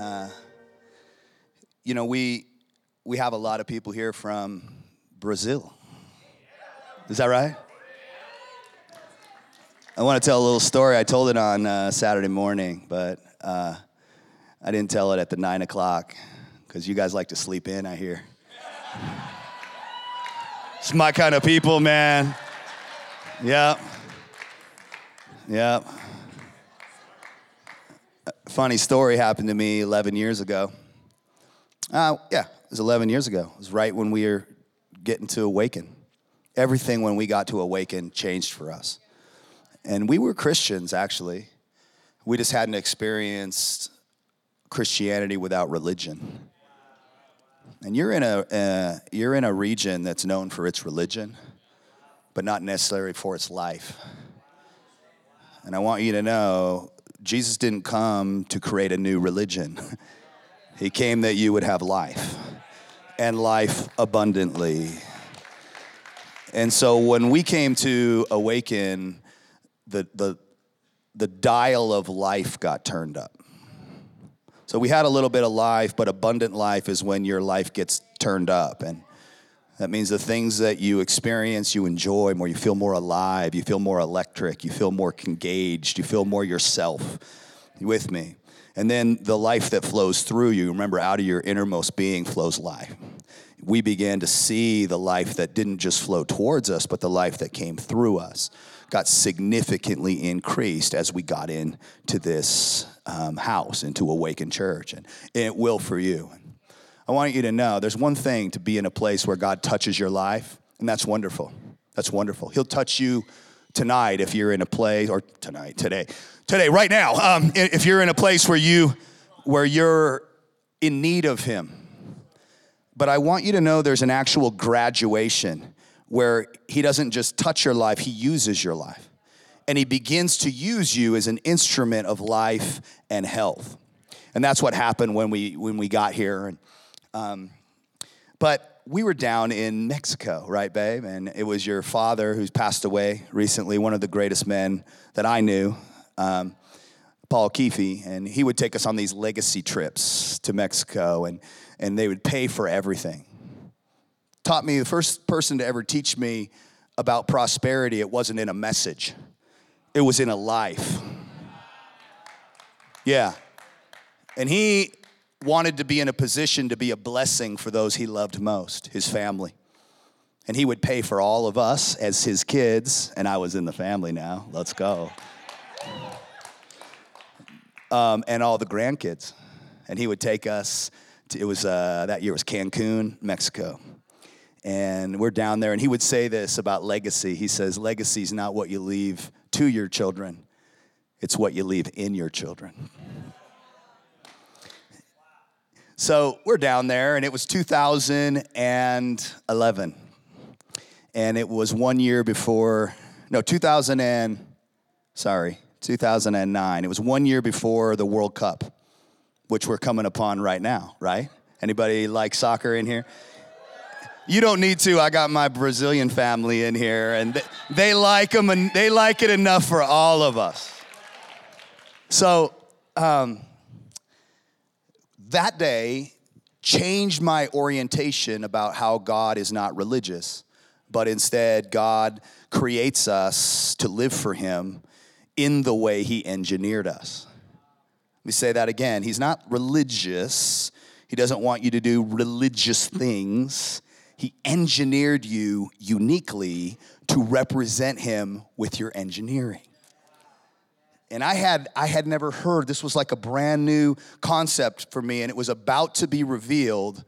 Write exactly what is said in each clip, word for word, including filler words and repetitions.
Uh, you know, we we have a lot of people here from Brazil. Is that right? I want to tell a little story. I told it on uh, Saturday morning, but uh, I didn't tell it at the nine o'clock because you guys like to sleep in, I hear. It's my kind of people, man. Yep. Yep. Funny story happened to me eleven years ago. Uh, yeah, it was eleven years ago. It was right when we were getting to Awaken. Everything when we got to Awaken changed for us. And we were Christians, actually. We just hadn't experienced Christianity without religion. And you're in a uh, you're in a region that's known for its religion, but not necessarily for its life. And I want you to know, Jesus didn't come to create a new religion. He came that you would have life, and life abundantly. And so when we came to Awaken, the the the dial of life got turned up. So we had a little bit of life, but abundant life is when your life gets turned up. And that means the things that you experience, you enjoy more, you feel more alive, you feel more electric, you feel more engaged, you feel more yourself. You with me? And then the life that flows through you, remember, out of your innermost being flows life. We began to see the life that didn't just flow towards us, but the life that came through us got significantly increased as we got into this um, house, into Awaken Church, and it will for you. I want you to know there's one thing to be in a place where God touches your life, and that's wonderful. That's wonderful. He'll touch you tonight if you're in a place, or tonight, today, today, right now. Um, if you're in a place where you, where you're in need of Him. But I want you to know there's an actual graduation where He doesn't just touch your life, He uses your life. And He begins to use you as an instrument of life and health. And that's what happened when we when we got here. And, um, but we were down in Mexico, right, babe? And it was your father who's passed away recently, one of the greatest men that I knew, um, Paul Keefe. And he would take us on these legacy trips to Mexico, and and they would pay for everything. Taught me, the first person to ever teach me about prosperity, it wasn't in a message. It was in a life. Yeah. And he wanted to be in a position to be a blessing for those he loved most, his family. And he would pay for all of us as his kids, and I was in the family now. Let's go. Um, and all the grandkids. And he would take us, to, it was uh, that year it was Cancun, Mexico. And we're down there, and he would say this about legacy. He says, legacy is not what you leave to your children. It's what you leave in your children. So we're down there, and it was two thousand eleven. And it was one year before, no, 2000 and, sorry, 2009. It was one year before the World Cup, which we're coming upon right now, right? Anybody like soccer in here? You don't need to. I got my Brazilian family in here, and they, they like them, and they like it enough for all of us. So um, that day changed my orientation about how God is not religious, but instead God creates us to live for Him in the way He engineered us. Let me say that again. He's not religious. He doesn't want you to do religious things. He engineered you uniquely to represent Him with your engineering. And I had I had never heard, this was like a brand new concept for me, and it was about to be revealed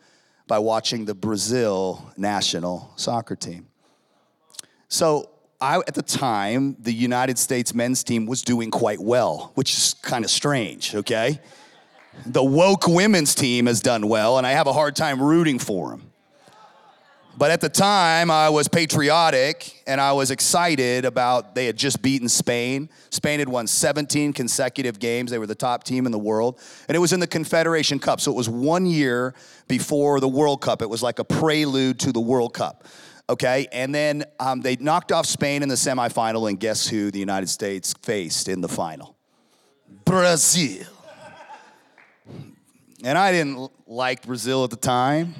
by watching the Brazil national soccer team. So I, at the time, the United States men's team was doing quite well, which is kind of strange, okay? The woke women's team has done well, and I have a hard time rooting for them. But at the time, I was patriotic, and I was excited about they had just beaten Spain. Spain had won seventeen consecutive games. They were the top team in the world. And it was in the Confederation Cup, so it was one year before the World Cup. It was like a prelude to the World Cup, okay? And then um, they knocked off Spain in the semifinal, and guess who the United States faced in the final? Brazil. And I didn't like Brazil at the time,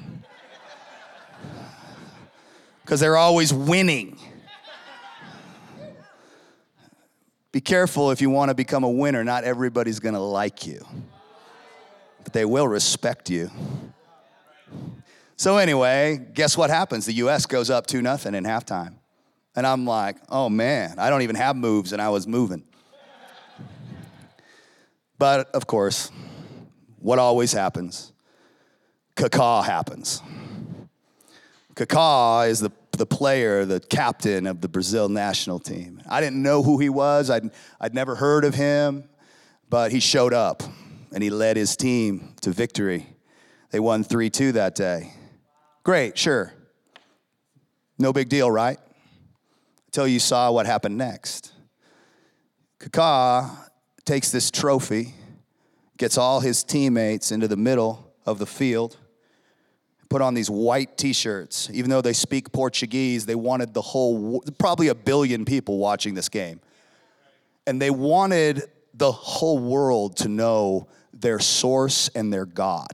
because they're always winning. Be careful if you want to become a winner. Not everybody's going to like you, but they will respect you. So anyway, guess what happens? The U S goes up two nothing in halftime. And I'm like, oh man, I don't even have moves, and I was moving. But of course, what always happens? Kaká happens. Kaká is the, the player, the captain of the Brazil national team. I didn't know who he was. I'd, I'd never heard of him, but he showed up, and he led his team to victory. They won three two that day. Great, sure. No big deal, right? Until you saw what happened next. Kaká takes this trophy, gets all his teammates into the middle of the field, put on these white T-shirts. Even though they speak Portuguese, they wanted the whole, probably a billion people watching this game. And they wanted the whole world to know their source and their God.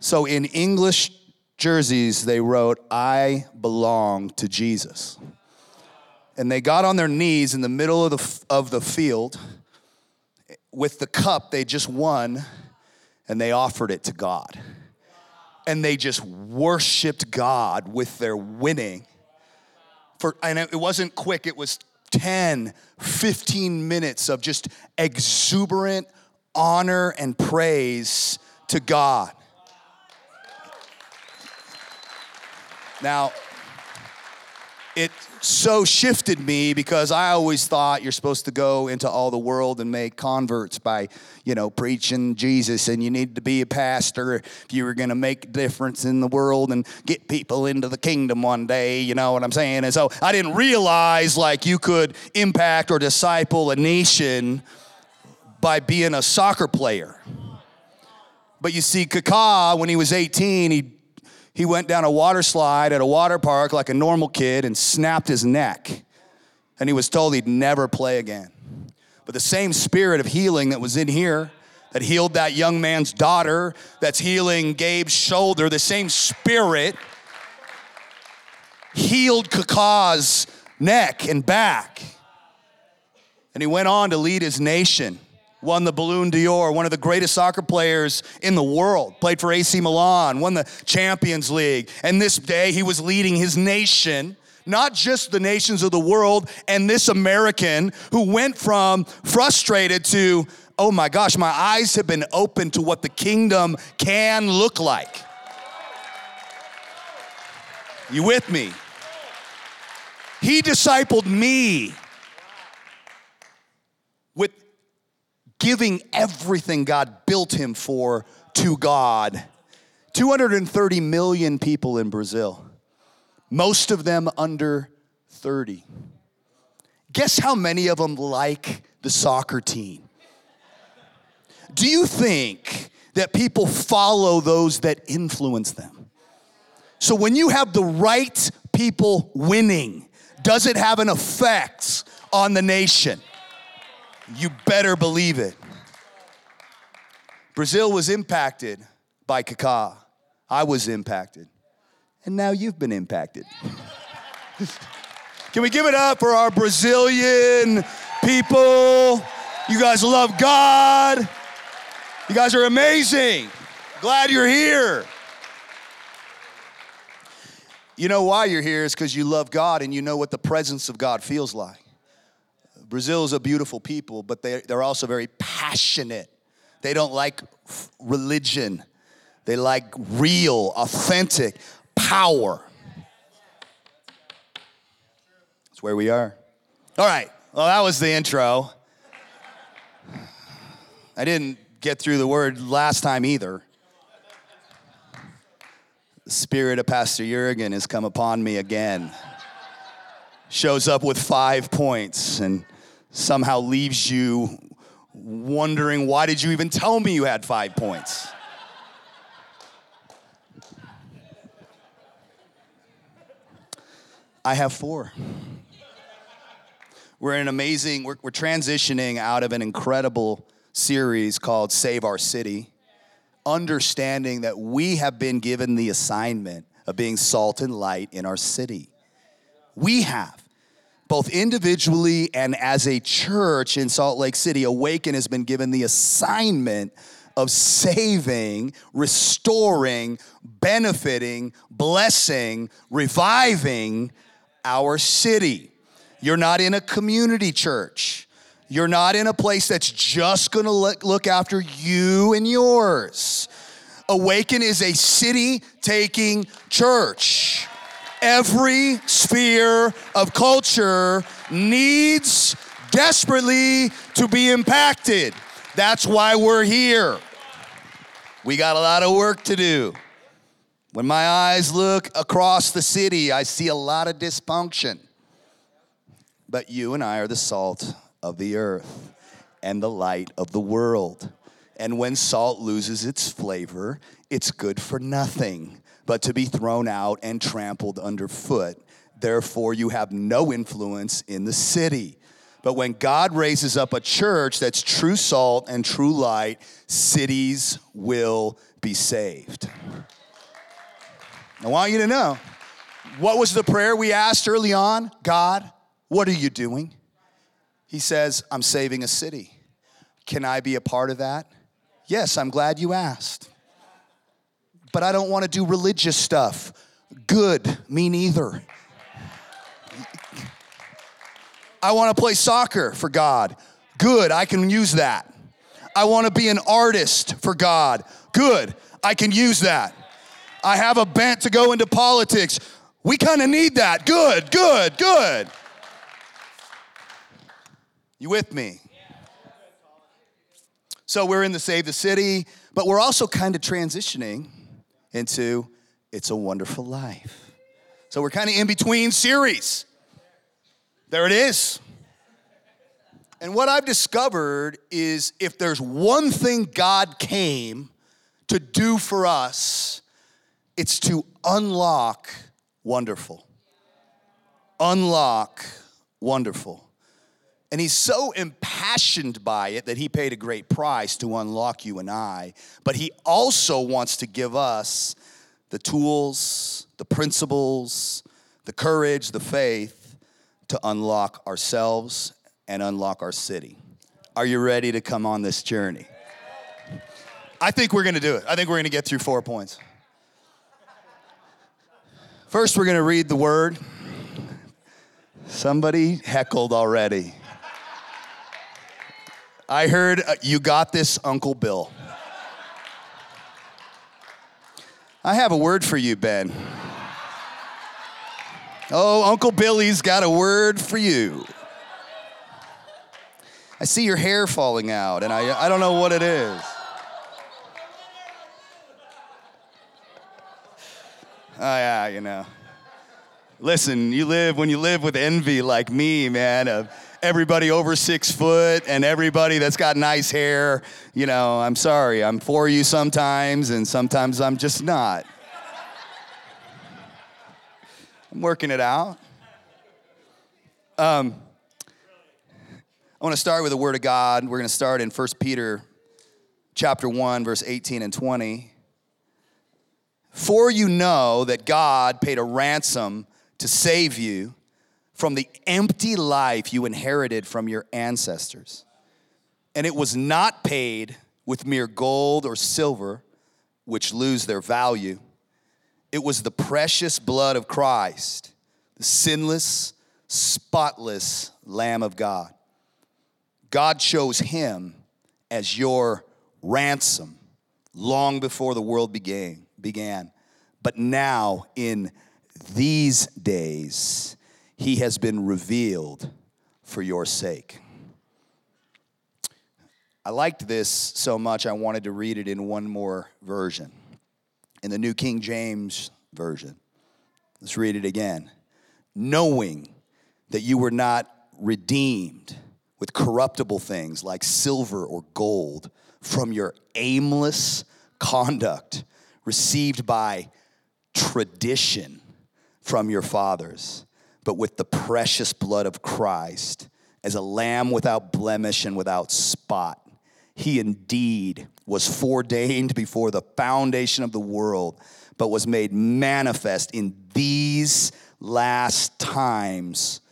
So in English jerseys, they wrote, "I belong to Jesus." And they got on their knees in the middle of the, of the field with the cup they just won, and they offered it to God. And they just worshiped God with their winning. For, and it wasn't quick. It was ten, fifteen minutes of just exuberant honor and praise to God. Now, it so shifted me, because I always thought you're supposed to go into all the world and make converts by, you know, preaching Jesus, and you need to be a pastor if you were going to make a difference in the world and get people into the kingdom one day, you know what I'm saying? And so I didn't realize, like, you could impact or disciple a nation by being a soccer player. But you see, Kaká, when he was eighteen, he He went down a water slide at a water park like a normal kid and snapped his neck. And he was told he'd never play again. But the same spirit of healing that was in here, that healed that young man's daughter, that's healing Gabe's shoulder, the same spirit healed Kaká's neck and back. And he went on to lead his nation. Won the Ballon d'Or, one of the greatest soccer players in the world. Played for A C Milan, won the Champions League. And this day, he was leading his nation, not just the nations of the world, and this American who went from frustrated to, oh my gosh, my eyes have been opened to what the kingdom can look like. You with me? He discipled me with giving everything God built him for to God. two hundred thirty million people in Brazil, most of them under thirty. Guess how many of them like the soccer team? Do you think that people follow those that influence them? So when you have the right people winning, does it have an effect on the nation? You better believe it. Brazil was impacted by Kaká. I was impacted. And now you've been impacted. Can we give it up for our Brazilian people? You guys love God. You guys are amazing. Glad you're here. You know why you're here is because you love God and you know what the presence of God feels like. Brazil is a beautiful people, but they, they're also very passionate. They don't like f- religion. They like real, authentic power. That's where we are. All right, well, that was the intro. I didn't get through the word last time either. The spirit of Pastor Jurgen has come upon me again. Shows up with five points and somehow leaves you wondering, why did you even tell me you had five points? I have four. We're in an amazing, we're, we're transitioning out of an incredible series called Save Our City, understanding that we have been given the assignment of being salt and light in our city. We have, both individually and as a church in Salt Lake City, Awaken has been given the assignment of saving, restoring, benefiting, blessing, reviving our city. You're not in a community church. You're not in a place that's just gonna look after you and yours. Awaken is a city-taking church. Every sphere of culture needs desperately to be impacted. That's why we're here. We got a lot of work to do. When my eyes look across the city, I see a lot of dysfunction. But you and I are the salt of the earth and the light of the world. And when salt loses its flavor, it's good for nothing but to be thrown out and trampled underfoot. Therefore, you have no influence in the city. But when God raises up a church that's true salt and true light, cities will be saved. I want you to know, what was the prayer we asked early on? God, what are you doing? He says, I'm saving a city. Can I be a part of that? Yes, I'm glad you asked. But I don't want to do religious stuff. Good, me neither. I want to play soccer for God. Good, I can use that. I want to be an artist for God. Good, I can use that. I have a bent to go into politics. We kind of need that. Good, good, good. You with me? So we're in the Save the City, but we're also kind of transitioning into It's a Wonderful Life. So we're kind of in between series. There it is. And what I've discovered is if there's one thing God came to do for us, it's to unlock wonderful. Unlock wonderful. And he's so impassioned by it that he paid a great price to unlock you and I. But he also wants to give us the tools, the principles, the courage, the faith to unlock ourselves and unlock our city. Are you ready to come on this journey? I think we're going to do it. I think we're going to get through four points. First, we're going to read the word. Somebody heckled already. I heard, uh, you got this, Uncle Bill. I have a word for you, Ben. Oh, Uncle Billy's got a word for you. I see your hair falling out, and I, I don't know what it is. Oh, yeah, you know. Listen, you live, when you live with envy like me, man, of everybody over six foot and everybody that's got nice hair, you know, I'm sorry, I'm for you sometimes and sometimes I'm just not. I'm working it out. Um, I want to start with the Word of God. We're going to start in First Peter chapter one, verse eighteen and twenty. For you know that God paid a ransom to save you from the empty life you inherited from your ancestors. And it was not paid with mere gold or silver, which lose their value. It was the precious blood of Christ, the sinless, spotless Lamb of God. God chose him as your ransom long before the world began, began. But now in these days, he has been revealed for your sake. I liked this so much I wanted to read it in one more version, in the New King James Version. Let's read it again. Knowing that you were not redeemed with corruptible things like silver or gold from your aimless conduct received by tradition from your fathers, but with the precious blood of Christ, as a lamb without blemish and without spot. He indeed was foreordained before the foundation of the world, but was made manifest in these last times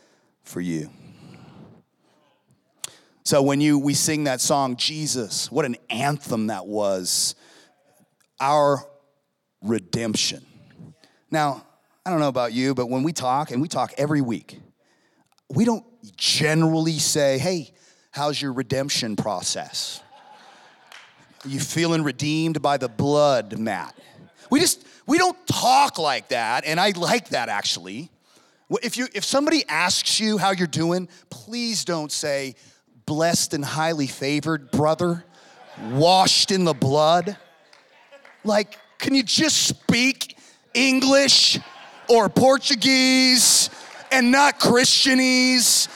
for you. So when you we sing that song, Jesus, what an anthem that was, our redemption. Now, I don't know about you, but when we talk, and we talk every week, we don't generally say, hey, how's your redemption process? Are you feeling redeemed by the blood, Matt? We just, we don't talk like that, and I like that actually. If you, if somebody asks you how you're doing, please don't say, blessed and highly favored brother, washed in the blood. Like, can you just speak English or Portuguese and not Christianese?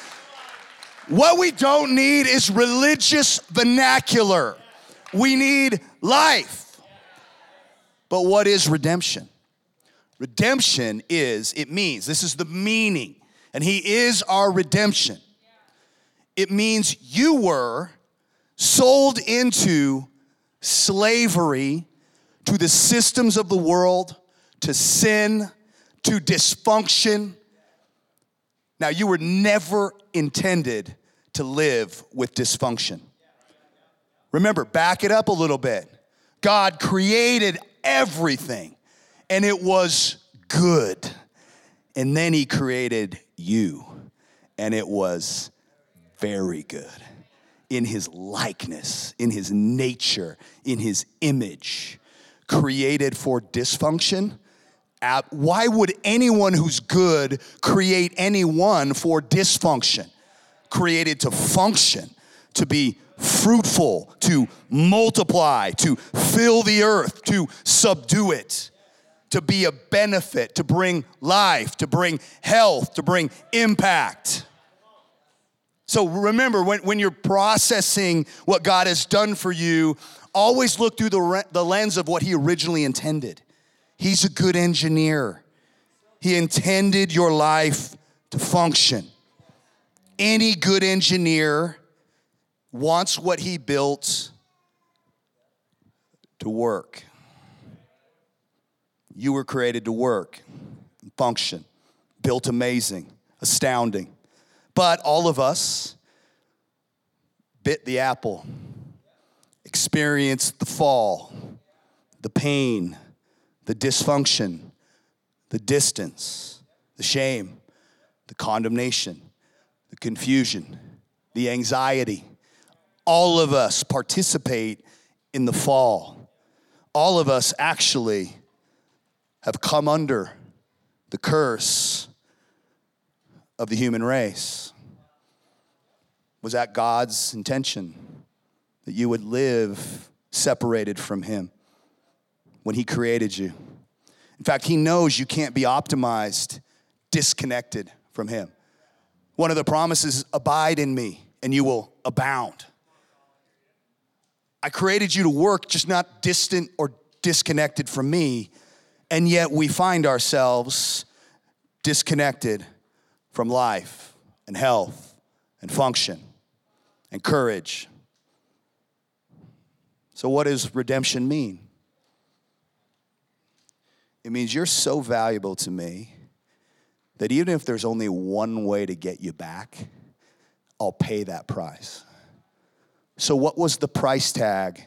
What we don't need is religious vernacular. We need life. But what is redemption? Redemption is, it means, this is the meaning, and he is our redemption. It means you were sold into slavery to the systems of the world, to sin, to dysfunction. Now, you were never intended to live with dysfunction. Remember, back it up a little bit. God created everything, and it was good. And then he created you, and it was very good. In his likeness, in his nature, in his image, created for dysfunction. Why would anyone who's good create anyone for dysfunction? Created to function, to be fruitful, to multiply, to fill the earth, to subdue it, to be a benefit, to bring life, to bring health, to bring impact. So remember, when, when you're processing what God has done for you, always look through the, re- the lens of what he originally intended. He's a good engineer. He intended your life to function. Any good engineer wants what he built to work. You were created to work, function, built amazing, astounding. But all of us bit the apple, experienced the fall, the pain, the dysfunction, the distance, the shame, the condemnation, the confusion, the anxiety. All of us participate in the fall. All of us actually have come under the curse of the human race. Was that God's intention? That you would live separated from him when he created you. In fact, he knows you can't be optimized, disconnected from him. One of the promises is, abide in me and you will abound. I created you to work, just not distant or disconnected from me, and yet we find ourselves disconnected from life and health and function and courage. So what does redemption mean? It means you're so valuable to me that even if there's only one way to get you back, I'll pay that price. So what was the price tag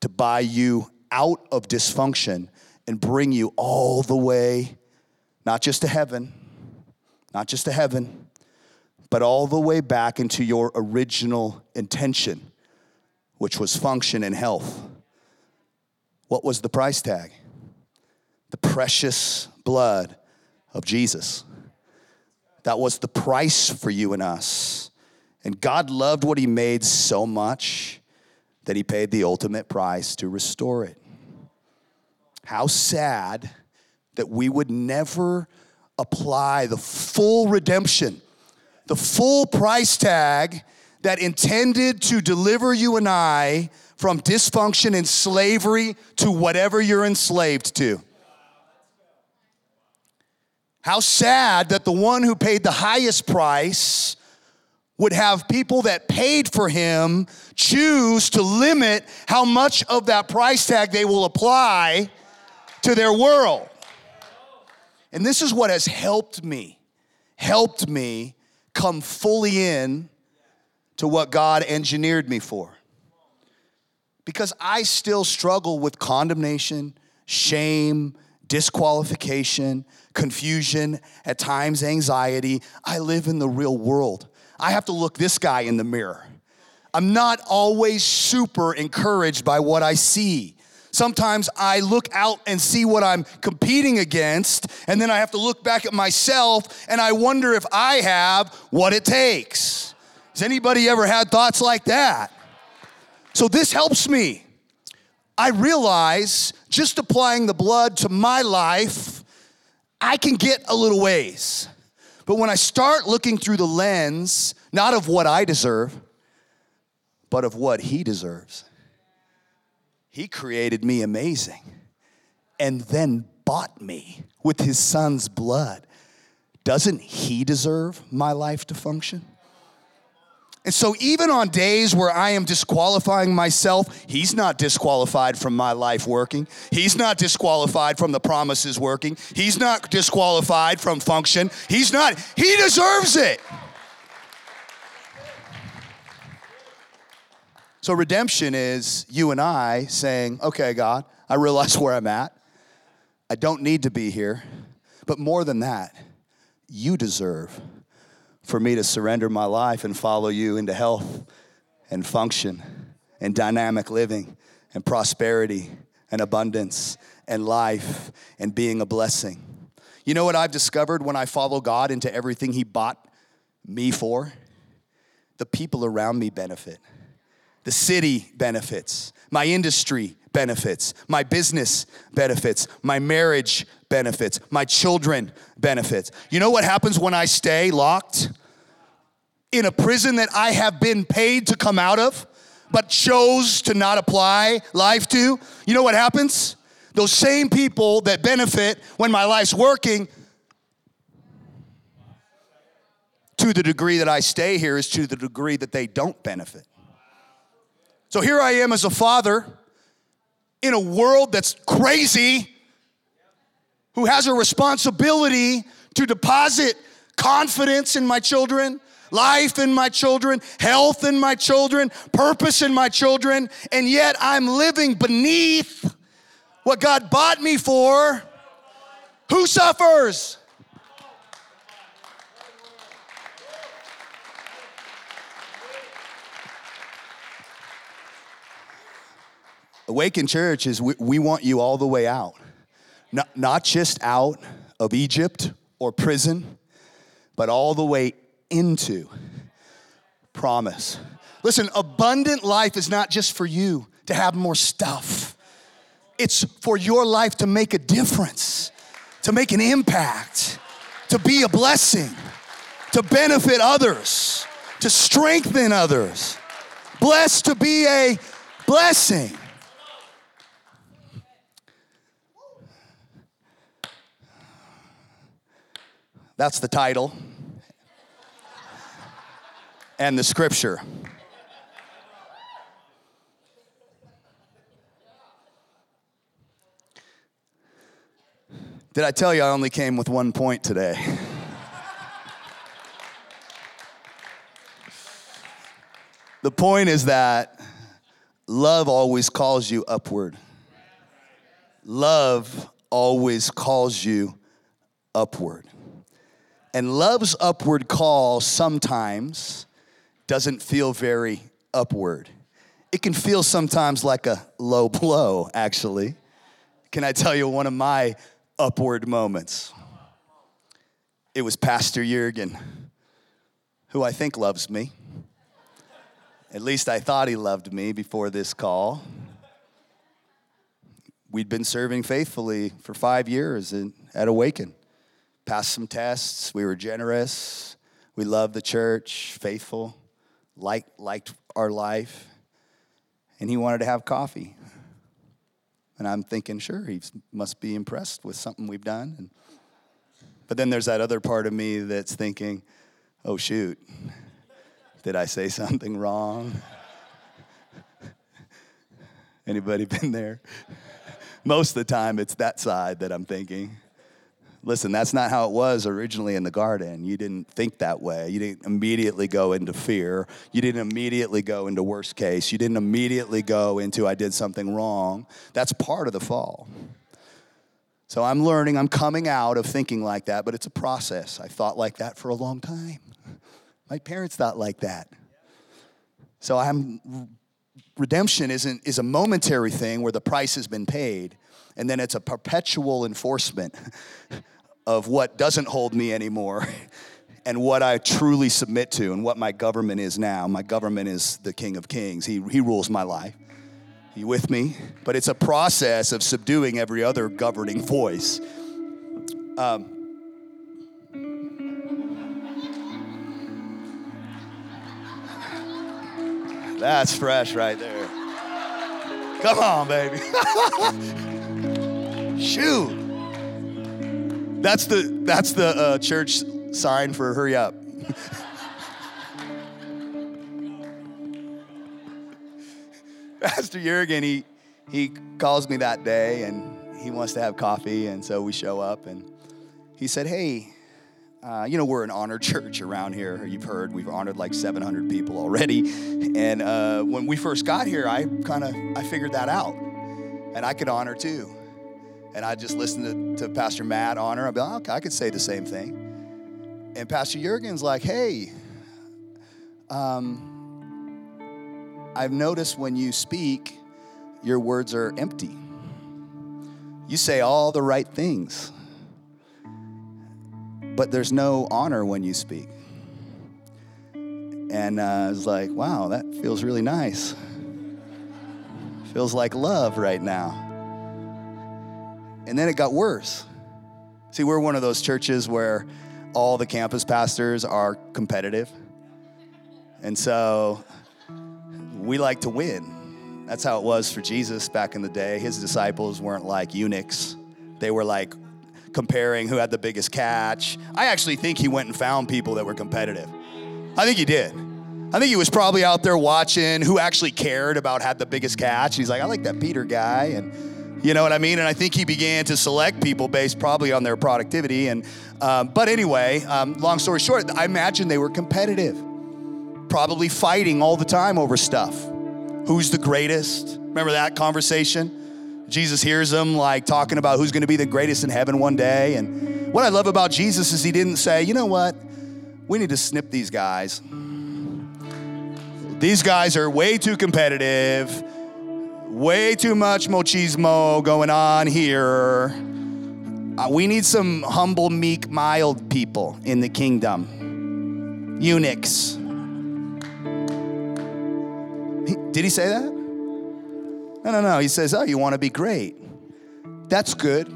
to buy you out of dysfunction and bring you all the way, not just to heaven, not just to heaven, but all the way back into your original intention, which was function and health? What was the price tag? The precious blood of Jesus. That was the price for you and us. And God loved what he made so much that he paid the ultimate price to restore it. How sad that we would never apply the full redemption, the full price tag that intended to deliver you and I from dysfunction and slavery to whatever you're enslaved to. How sad that the one who paid the highest price would have people that paid for him choose to limit how much of that price tag they will apply to their world. And this is what has helped me, helped me come fully in to what God engineered me for. Because I still struggle with condemnation, shame, disqualification, confusion, at times anxiety. I live in the real world. I have to look this guy in the mirror. I'm not always super encouraged by what I see. Sometimes I look out and see what I'm competing against, and then I have to look back at myself, and I wonder if I have what it takes. Has anybody ever had thoughts like that? So this helps me. I realize just applying the blood to my life, I can get a little ways. But when I start looking through the lens, not of what I deserve, but of what he deserves. He created me amazing and then bought me with his son's blood. Doesn't he deserve my life to function? And so even on days where I am disqualifying myself, he's not disqualified from my life working. He's not disqualified from the promises working. He's not disqualified from function. He's not. He deserves it. So redemption is you and I saying, okay, God, I realize where I'm at. I don't need to be here. But more than that, you deserve for me to surrender my life and follow you into health and function and dynamic living and prosperity and abundance and life and being a blessing. You know what I've discovered when I follow God into everything he bought me for? The people around me benefit. The city benefits. My industry benefits. My business benefits. My marriage benefits. My children benefits. You know what happens when I stay locked in a prison that I have been paid to come out of, but chose to not apply life to? You know what happens? Those same people that benefit when my life's working, to the degree that I stay here, is to the degree that they don't benefit. So here I am as a father in a world that's crazy, who has a responsibility to deposit confidence in my children, life in my children, health in my children, purpose in my children, and yet I'm living beneath what God bought me for. Who suffers? Awaken Church is we, we want you all the way out. Not, not just out of Egypt or prison, but all the way into promise. Listen, abundant life is not just for you to have more stuff. It's for your life to make a difference, to make an impact, to be a blessing, to benefit others, to strengthen others. Blessed to be a blessing. That's the title and the scripture. Did I tell you I only came with one point today? The point is that love always calls you upward. Love always calls you upward. And love's upward call sometimes doesn't feel very upward. It can feel sometimes like a low blow, actually. Can I tell you one of my upward moments? It was Pastor Jurgen, who I think loves me. At least I thought he loved me before this call. We'd been serving faithfully for five years in, at Awaken. Passed some tests. We were generous. We loved the church, faithful, liked, liked our life. And he wanted to have coffee. And I'm thinking, sure, he must be impressed with something we've done. And, but then there's that other part of me that's thinking, oh, shoot, did I say something wrong? Anybody been there? Most of the time, it's that side that I'm thinking. Listen, that's not how it was originally in the garden. You didn't think that way. You didn't immediately go into fear. You didn't immediately go into worst case. You didn't immediately go into I did something wrong. That's part of the fall. So I'm learning, I'm coming out of thinking like that, but it's a process. I thought like that for a long time. My parents thought like that. So I'm redemption isn't is a momentary thing where the price has been paid. And then it's a perpetual enforcement of what doesn't hold me anymore and what I truly submit to and what my government is now. My government is the King of Kings. He he rules my life. You with me? But it's a process of subduing every other governing voice. Um, that's fresh right there. Come on, baby. Shoot, that's the that's the uh, church sign for hurry up. Pastor Jurgen, he he calls me that day and he wants to have coffee, and so we show up and he said, "Hey, uh, you know we're an honored church around here. You've heard we've honored like seven hundred people already, and uh, when we first got here, I kind of I figured that out, and I could honor too." And I just listened to, to Pastor Matt on her. I'd be like, okay, I could say the same thing. And Pastor Jurgen's like, hey, um, I've noticed when you speak, your words are empty. You say all the right things, but there's no honor when you speak. And uh, I was like, wow, that feels really nice. Feels like love right now. And then it got worse. See, we're one of those churches where all the campus pastors are competitive. And so we like to win. That's how it was for Jesus back in the day. His disciples weren't like eunuchs. They were like comparing who had the biggest catch. I actually think he went and found people that were competitive. I think he did. I think he was probably out there watching who actually cared about had the biggest catch. He's like, I like that Peter guy. And you know what I mean? And I think he began to select people based probably on their productivity. And um, but anyway, um, long story short, I imagine they were competitive, probably fighting all the time over stuff. Who's the greatest? Remember that conversation? Jesus hears them like talking about who's going to be the greatest in heaven one day. And what I love about Jesus is he didn't say, you know what? We need to snip these guys. These guys are way too competitive. Way too much machismo going on here. Uh, we need some humble, meek, mild people in the kingdom. Eunuchs. He, did he say that? No, no, no. He says, oh, you want to be great. That's good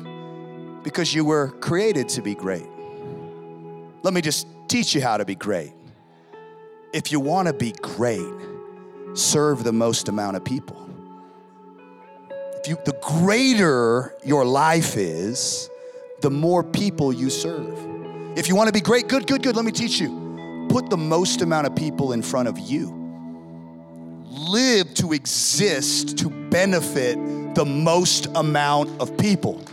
because you were created to be great. Let me just teach you how to be great. If you want to be great, serve the most amount of people. If you, the greater your life is, the more people you serve. If you want to be great, good, good, good, let me teach you. Put the most amount of people in front of you. Live to exist to benefit the most amount of people.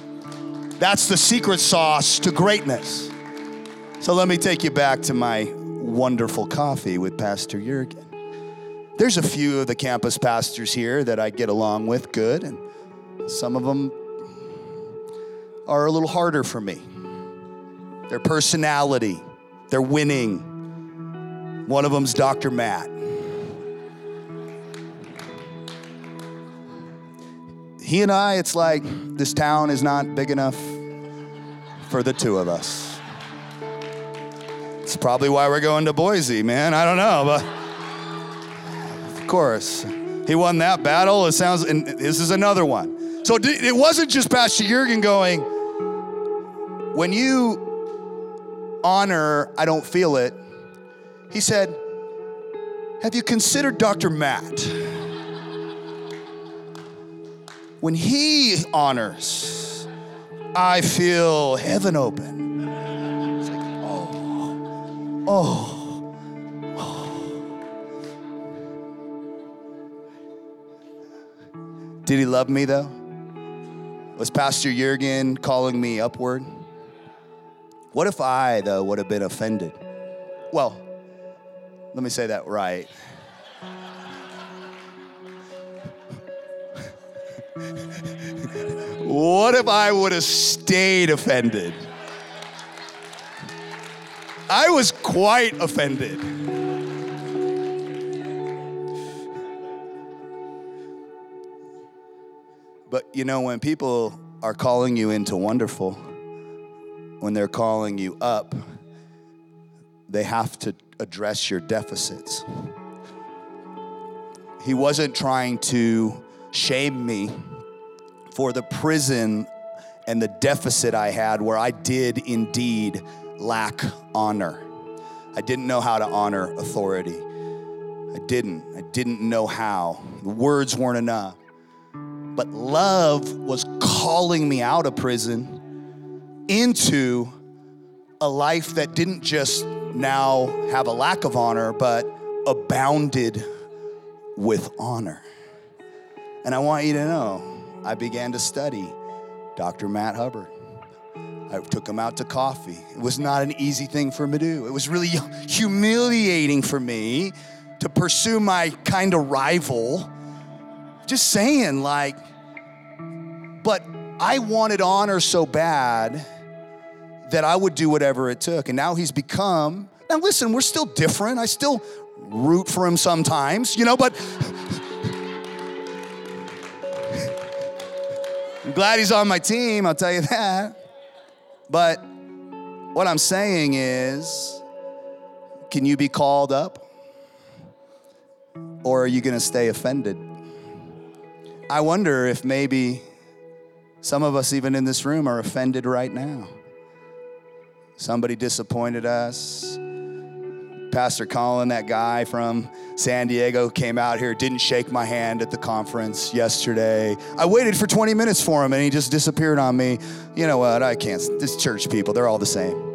That's the secret sauce to greatness. So let me take you back to my wonderful coffee with Pastor Jurgen. There's a few of the campus pastors here that I get along with good, and some of them are a little harder for me. Their personality, they're winning. One of them's Doctor Matt. He and I, it's like this town is not big enough for the two of us. It's probably why we're going to Boise, man. I don't know, but chorus. He won that battle. It sounds, and this is another one. So it wasn't just Pastor Jurgen going, when you honor, I don't feel it. He said, have you considered Doctor Matt? When he honors, I feel heaven open. It's like, oh, oh. Did he love me though? Was Pastor Jurgen calling me upward? What if I though would have been offended? Well, let me say that right. What if I would have stayed offended? I was quite offended. But you know, when people are calling you into wonderful, when they're calling you up, they have to address your deficits. He wasn't trying to shame me for the prison and the deficit I had where I did indeed lack honor. I didn't know how to honor authority. I didn't. I didn't know how. The words weren't enough. But love was calling me out of prison into a life that didn't just now have a lack of honor, but abounded with honor. And I want you to know, I began to study Doctor Matt Hubbard. I took him out to coffee. It was not an easy thing for me to do. It was really humiliating for me to pursue my kind of rival. Just saying, like, but I wanted honor so bad that I would do whatever it took. And now he's become, now listen, we're still different. I still root for him sometimes, you know, but I'm glad he's on my team, I'll tell you that. But what I'm saying is, can you be called up? Or are you gonna stay offended? I wonder if maybe some of us even in this room are offended right now. Somebody disappointed us. Pastor Colin, that guy from San Diego, came out here, didn't shake my hand at the conference yesterday. I waited for twenty minutes for him and he just disappeared on me. You know what, I can't, this church people, they're all the same.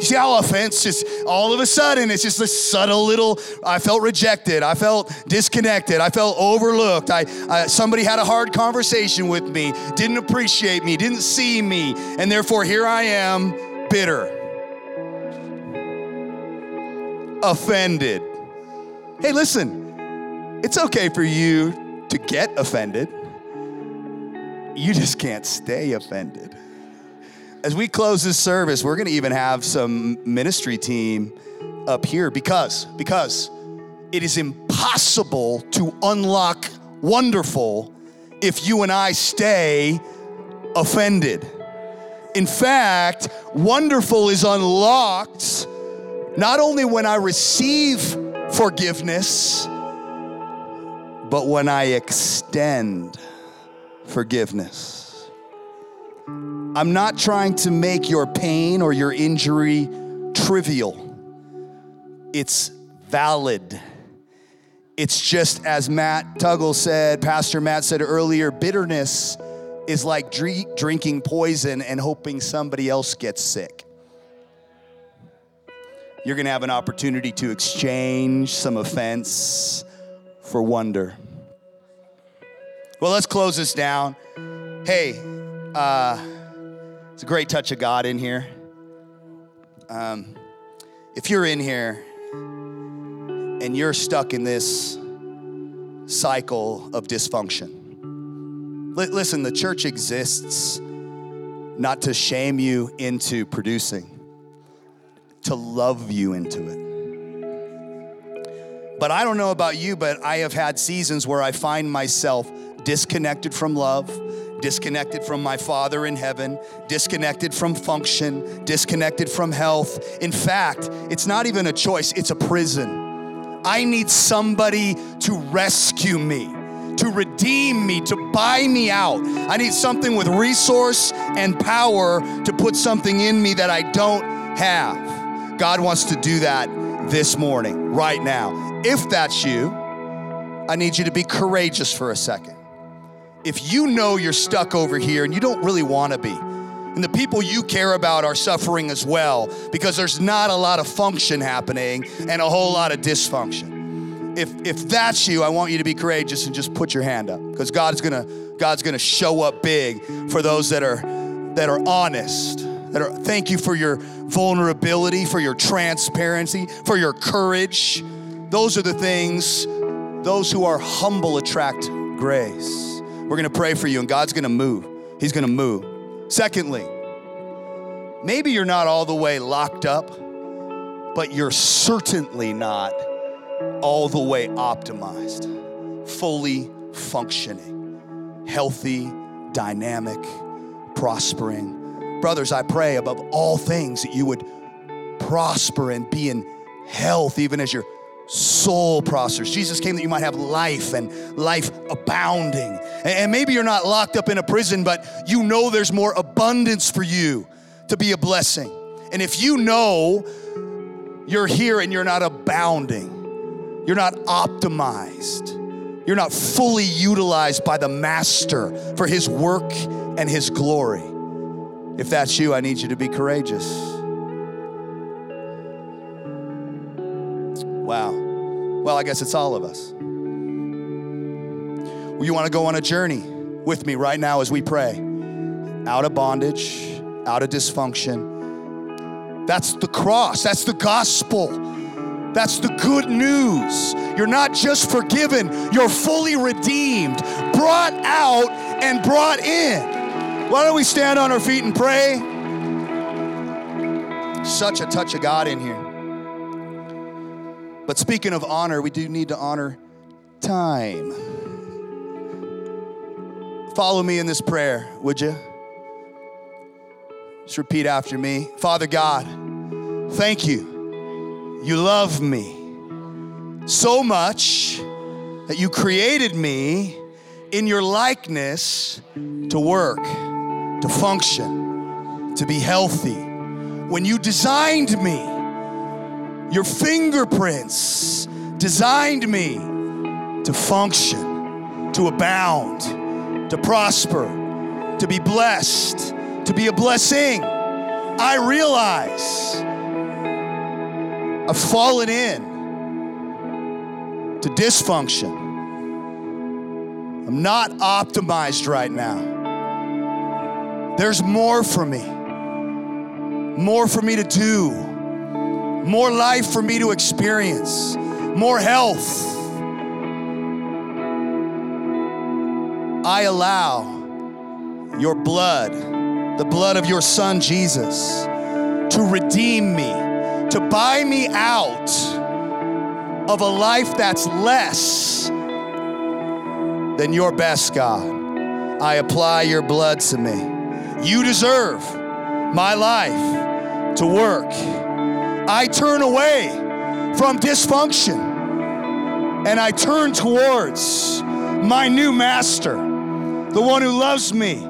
You see how offense just, all of a sudden, it's just this subtle little, I felt rejected, I felt disconnected, I felt overlooked, I, I somebody had a hard conversation with me, didn't appreciate me, didn't see me, and therefore here I am, bitter, offended. Hey, listen, it's okay for you to get offended. You just can't stay offended. As we close this service, we're gonna even have some ministry team up here because, because it is impossible to unlock wonderful if you and I stay offended. In fact, wonderful is unlocked not only when I receive forgiveness, but when I extend forgiveness. I'm not trying to make your pain or your injury trivial. It's valid. It's just as Matt Tuggle said, Pastor Matt said earlier, bitterness is like drink, drinking poison and hoping somebody else gets sick. You're gonna have an opportunity to exchange some offense for wonder. Well, let's close this down. Hey, uh, it's a great touch of God in here. Um, if you're in here and you're stuck in this cycle of dysfunction, listen, the church exists not to shame you into producing, to love you into it. But I don't know about you, but I have had seasons where I find myself disconnected from love, disconnected from my Father in heaven, disconnected from function, disconnected from health. In fact, it's not even a choice, it's a prison. I need somebody to rescue me, to redeem me, to buy me out. I need something with resource and power to put something in me that I don't have. God wants to do that this morning, right now. If that's you, I need you to be courageous for a second. If you know you're stuck over here and you don't really want to be, and the people you care about are suffering as well because there's not a lot of function happening and a whole lot of dysfunction. If if that's you, I want you to be courageous and just put your hand up, because God's gonna God's gonna show up big for those that are that are honest. That are thank you for your vulnerability, for your transparency, for your courage. Those are the things. Those who are humble attract grace. We're gonna pray for you, and God's gonna move. He's gonna move. Secondly, maybe you're not all the way locked up, but you're certainly not all the way optimized, fully functioning, healthy, dynamic, prospering. Brothers, I pray above all things that you would prosper and be in health, even as you're soul prospers. Jesus came that you might have life and life abounding. And maybe you're not locked up in a prison, but you know there's more abundance for you to be a blessing. And if you know you're here and you're not abounding, you're not optimized, you're not fully utilized by the Master for His work and His glory. If that's you, I need you to be courageous. Wow. Well, I guess it's all of us. Well, you want to go on a journey with me right now as we pray. Out of bondage, out of dysfunction. That's the cross. That's the gospel. That's the good news. You're not just forgiven. You're fully redeemed, brought out and brought in. Why don't we stand on our feet and pray? Such a touch of God in here. But speaking of honor, we do need to honor time. Follow me in this prayer, would you? Just repeat after me. Father God, thank you. You love me so much that you created me in your likeness to work, to function, to be healthy. When you designed me, your fingerprints designed me to function, to abound, to prosper, to be blessed, to be a blessing. I realize I've fallen in to dysfunction. I'm not optimized right now. There's more for me, more for me to do. More life for me to experience, more health. I allow your blood, the blood of your Son Jesus, to redeem me, to buy me out of a life that's less than your best, God. I apply your blood to me. You deserve my life to work. I turn away from dysfunction and I turn towards my new Master, the one who loves me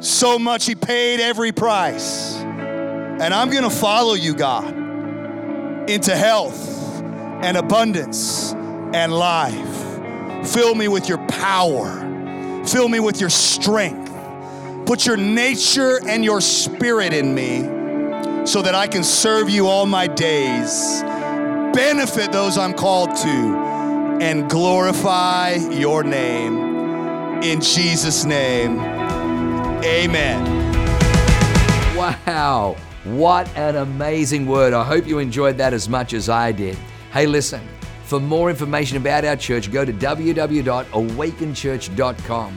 so much He paid every price. And I'm gonna follow you, God, into health and abundance and life. Fill me with your power. Fill me with your strength. Put your nature and your spirit in me, so that I can serve you all my days, benefit those I'm called to, and glorify your name. In Jesus' name, amen. Wow, what an amazing word. I hope you enjoyed that as much as I did. Hey, listen, for more information about our church, go to w w w dot awaken church dot com.